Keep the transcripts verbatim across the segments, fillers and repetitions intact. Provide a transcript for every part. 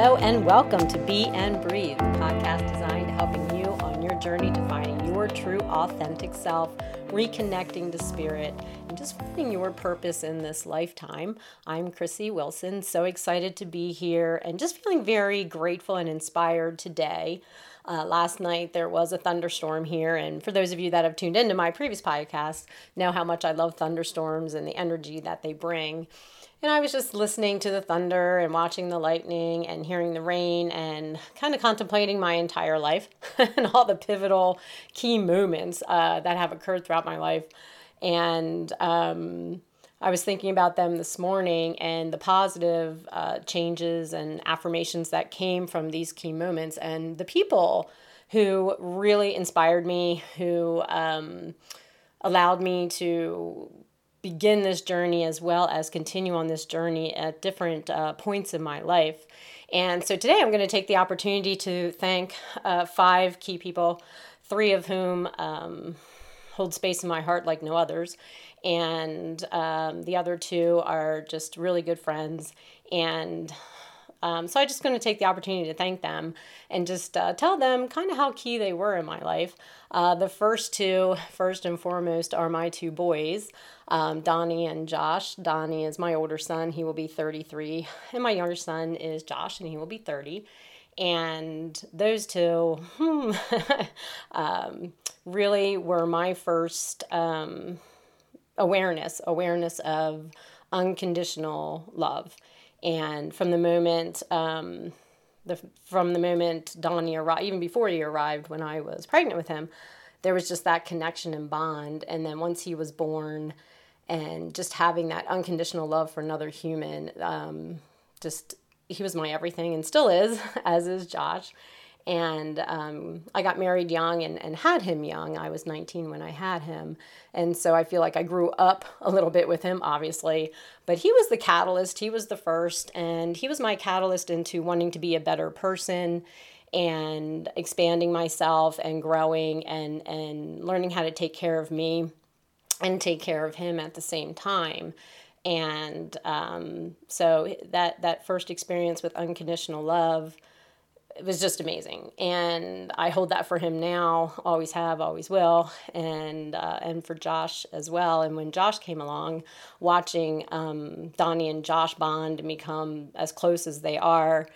Hello and welcome to Be and Breathe, a podcast designed to helping you on your journey to finding your true authentic self, reconnecting to spirit, and just finding your purpose in this lifetime. I'm Chrissy Wilson, so excited to be here and just feeling very grateful and inspired today. Uh, last night there was a thunderstorm here, and for those of you that have tuned into my previous podcast know how much I love thunderstorms and the energy that they bring. And I was just listening to the thunder and watching the lightning and hearing the rain and kind of contemplating my entire life and all the pivotal key moments uh, that have occurred throughout my life. And um, I was thinking about them this morning and the positive uh, changes and affirmations that came from these key moments and the people who really inspired me, who um, allowed me to begin this journey as well as continue on this journey at different uh, points in my life. And so today I'm going to take the opportunity to thank uh, five key people, three of whom um, hold space in my heart like no others. And um, the other two are just really good friends. And um, so I'm just going to take the opportunity to thank them and just uh, tell them kind of how key they were in my life. Uh, the first two, first and foremost, are my two boys. Um, Donnie and Josh. Donnie is my older son. He will be thirty-three. And my younger son is Josh, and he will be thirty. And those two hmm, um, really were my first um, awareness, awareness of unconditional love. And from the moment... Um, The, from the moment Donnie arrived, even before he arrived when I was pregnant with him, there was just that connection and bond. And then once he was born and just having that unconditional love for another human, um, just he was my everything and still is, as is Josh. And um, I got married young and, and had him young. I was nineteen when I had him. And so I feel like I grew up a little bit with him, obviously. But he was the catalyst. He was the first. And he was my catalyst into wanting to be a better person and expanding myself and growing and, and learning how to take care of me and take care of him at the same time. And um, so that, that first experience with unconditional love, it was just amazing. And I hold that for him now, always have, always will, and uh, and for Josh as well. And when Josh came along, watching um, Donnie and Josh bond and become as close as they are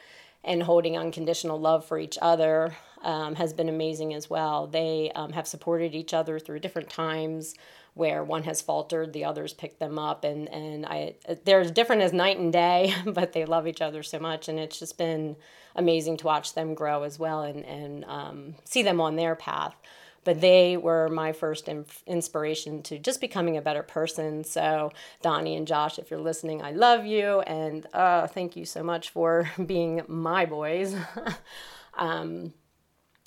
and holding unconditional love for each other um, has been amazing as well. They um, have supported each other through different times where one has faltered, the others picked them up, and, and I they're different as night and day, but they love each other so much, and it's just been amazing to watch them grow as well and, and um, see them on their path. But they were my first inspiration to just becoming a better person. So Donnie and Josh, if you're listening, I love you, and uh, thank you so much for being my boys. um,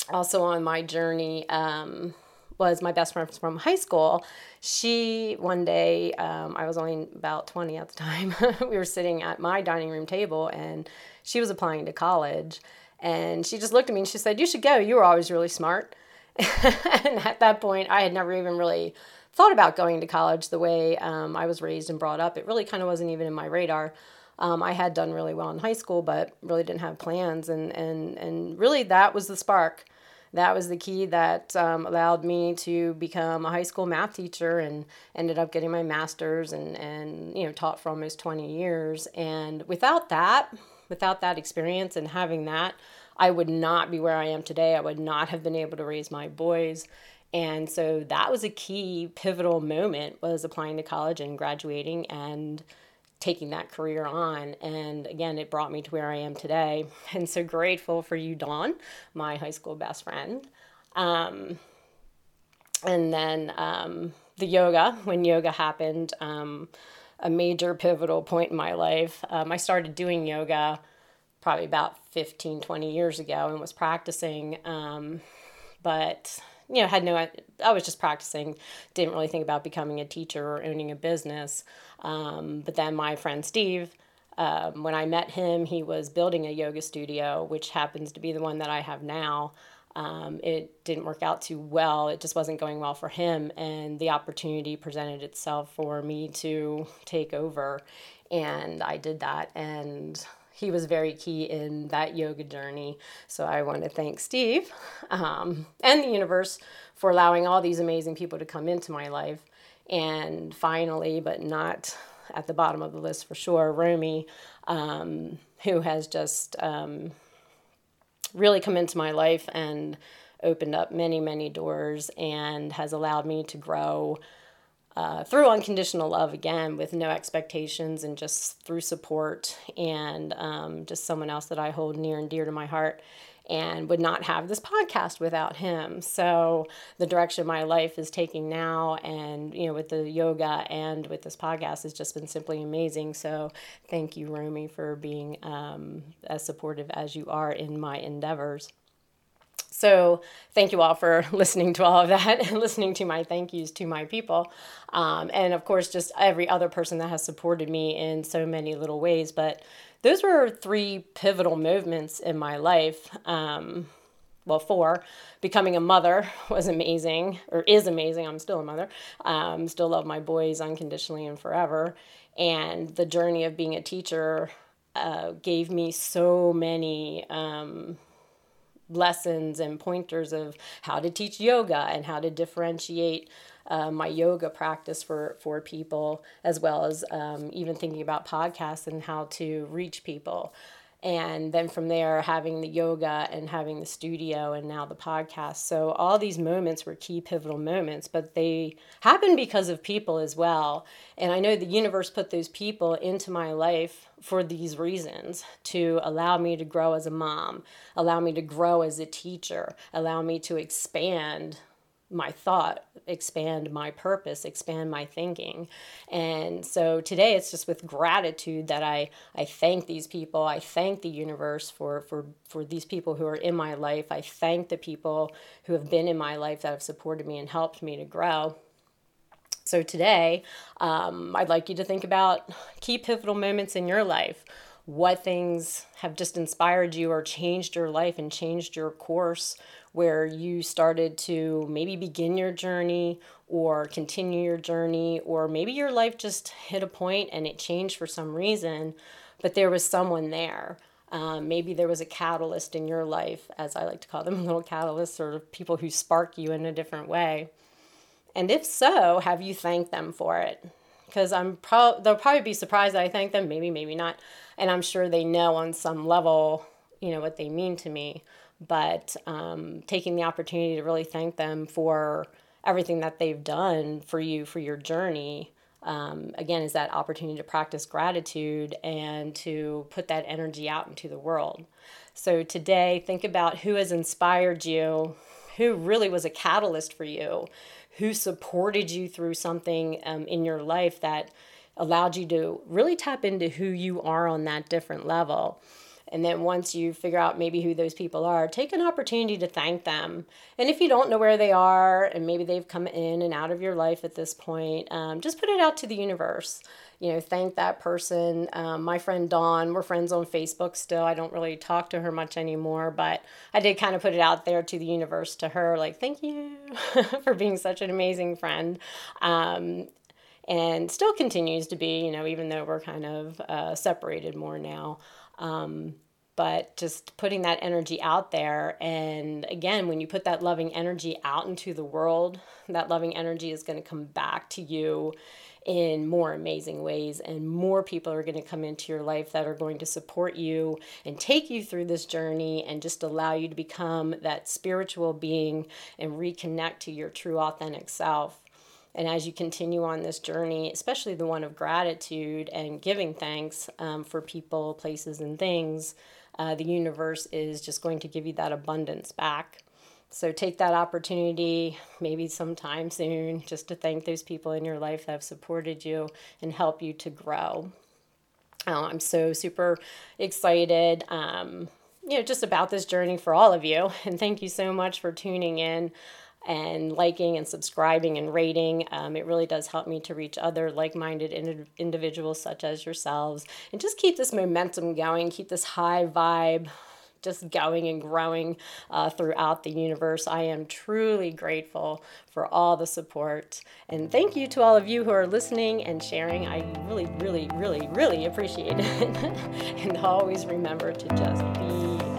also on my journey... Um, was my best friend from high school. She, one day, um, I was only about twenty at the time, we were sitting at my dining room table and she was applying to college. And she just looked at me and she said, "You should go. You were always really smart." And at that point, I had never even really thought about going to college the way um, I was raised and brought up. It really kind of wasn't even in my radar. Um, I had done really well in high school, but really didn't have plans. And, and, and really that was the spark. That was the key that um, allowed me to become a high school math teacher and ended up getting my master's and, and, you know, taught for almost twenty years. And without that, without that experience and having that, I would not be where I am today. I would not have been able to raise my boys. And so that was a key pivotal moment, was applying to college and graduating and taking that career on. And again, it brought me to where I am today. And so grateful for you, Dawn, my high school best friend. Um, and then um, the yoga, when yoga happened, um, a major pivotal point in my life. Um, I started doing yoga probably about fifteen, twenty years ago and was practicing, um, but you know, had no, I, I was just practicing, didn't really think about becoming a teacher or owning a business. Um, but then my friend Steve, um, when I met him, he was building a yoga studio, which happens to be the one that I have now. Um, it didn't work out too well. It just wasn't going well for him. And the opportunity presented itself for me to take over. And I did that. And he was very key in that yoga journey. So I want to thank Steve um, and the universe for allowing all these amazing people to come into my life. And finally, but not at the bottom of the list for sure, Romy, um, who has just um, really come into my life and opened up many, many doors and has allowed me to grow uh, through unconditional love again with no expectations and just through support and um, just someone else that I hold near and dear to my heart and would not have this podcast without him. So the direction my life is taking now and, you know, with the yoga and with this podcast has just been simply amazing. So thank you, Romy, for being um, as supportive as you are in my endeavors. So thank you all for listening to all of that and listening to my thank yous to my people. Um, and of course, just every other person that has supported me in so many little ways. But those were three pivotal movements in my life. Um, well, four. Becoming a mother was amazing, or is amazing. I'm still a mother. Um, still love my boys unconditionally and forever. And the journey of being a teacher uh, gave me so many um lessons and pointers of how to teach yoga and how to differentiate uh, my yoga practice for, for people, as well as um, even thinking about podcasts and how to reach people. And then from there, having the yoga and having the studio and now the podcast. So all these moments were key pivotal moments, but they happened because of people as well. And I know the universe put those people into my life for these reasons, to allow me to grow as a mom, allow me to grow as a teacher, allow me to expand my thought, expand my purpose, expand my thinking. And so today it's just with gratitude that I, I thank these people. I thank the universe for, for, for these people who are in my life. I thank the people who have been in my life that have supported me and helped me to grow. So today, um, I'd like you to think about key pivotal moments in your life. What things have just inspired you or changed your life and changed your course, where you started to maybe begin your journey or continue your journey, or maybe your life just hit a point and it changed for some reason, but there was someone there. Um, maybe there was a catalyst in your life, as I like to call them, little catalysts, or people who spark you in a different way. And if so, have you thanked them for it? Because I'm pro- they'll probably be surprised that I thank them, maybe, maybe not. And I'm sure they know on some level, you know, what they mean to me. But um, taking the opportunity to really thank them for everything that they've done for you, for your journey, um, again, is that opportunity to practice gratitude and to put that energy out into the world. So today, think about who has inspired you, who really was a catalyst for you, who supported you through something um, in your life that allowed you to really tap into who you are on that different level. And then once you figure out maybe who those people are, take an opportunity to thank them. And if you don't know where they are, and maybe they've come in and out of your life at this point, um, just put it out to the universe. You know, thank that person. Um, my friend Dawn, we're friends on Facebook still. I don't really talk to her much anymore, but I did kind of put it out there to the universe, to her, like, thank you for being such an amazing friend. Um, and still continues to be, you know, even though we're kind of uh, separated more now. Um, but just putting that energy out there. And again, when you put that loving energy out into the world, that loving energy is going to come back to you in more amazing ways, and more people are going to come into your life that are going to support you and take you through this journey and just allow you to become that spiritual being and reconnect to your true authentic self. And as you continue on this journey, especially the one of gratitude and giving thanks um, for people, places, and things, uh, the universe is just going to give you that abundance back. So take that opportunity, maybe sometime soon, just to thank those people in your life that have supported you and help you to grow. Oh, I'm so super excited. Um, you know, just about this journey for all of you. And thank you so much for tuning in and liking and subscribing and rating. Um, it really does help me to reach other like-minded in- individuals such as yourselves. And just keep this momentum going, keep this high vibe just going and growing uh, throughout the universe. I am truly grateful for all the support. And thank you to all of you who are listening and sharing. I really, really, really, really appreciate it. And always remember to just be